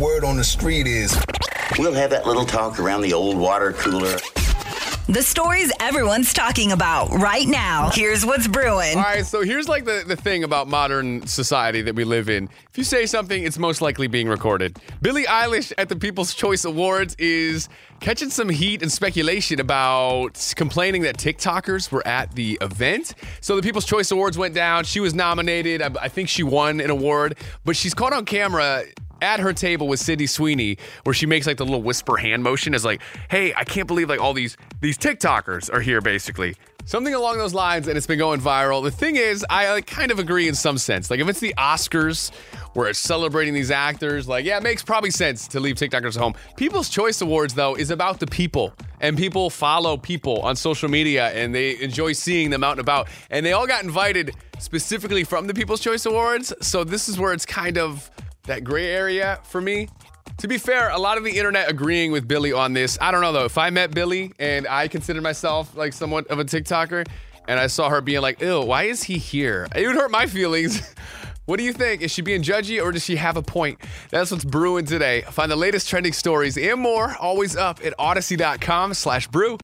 Word on the street is we'll have that little talk around the old water cooler. The stories everyone's talking about right now. Here's what's brewing. All right, so here's like the thing about modern society that we live in. If you say something, it's most likely being recorded. Billie Eilish at the People's Choice Awards is catching some heat and speculation about complaining that TikTokers were at the event. So the People's Choice Awards went down. She was nominated. I think she won an award, but she's caught on camera at her table with Sydney Sweeney, where she makes like the little whisper hand motion as like, hey, I can't believe like all these TikTokers are here, basically. Something along those lines, and it's been going viral. The thing is, I like, kind of agree in some sense. Like if it's the Oscars where it's celebrating these actors, like yeah, it makes probably sense to leave TikTokers at home. People's Choice Awards though is about the people, and people follow people on social media and they enjoy seeing them out and about. And they all got invited specifically from the People's Choice Awards. So this is where it's kind of that gray area for me. To be fair, a lot of the internet agreeing with Billie on this. I don't know, though. If I met Billie and I considered myself like somewhat of a TikToker and I saw her being like, ew, why is he here? It would hurt my feelings. What do you think? Is she being judgy or does she have a point? That's what's brewing today. Find the latest trending stories and more always up at odyssey.com/brew.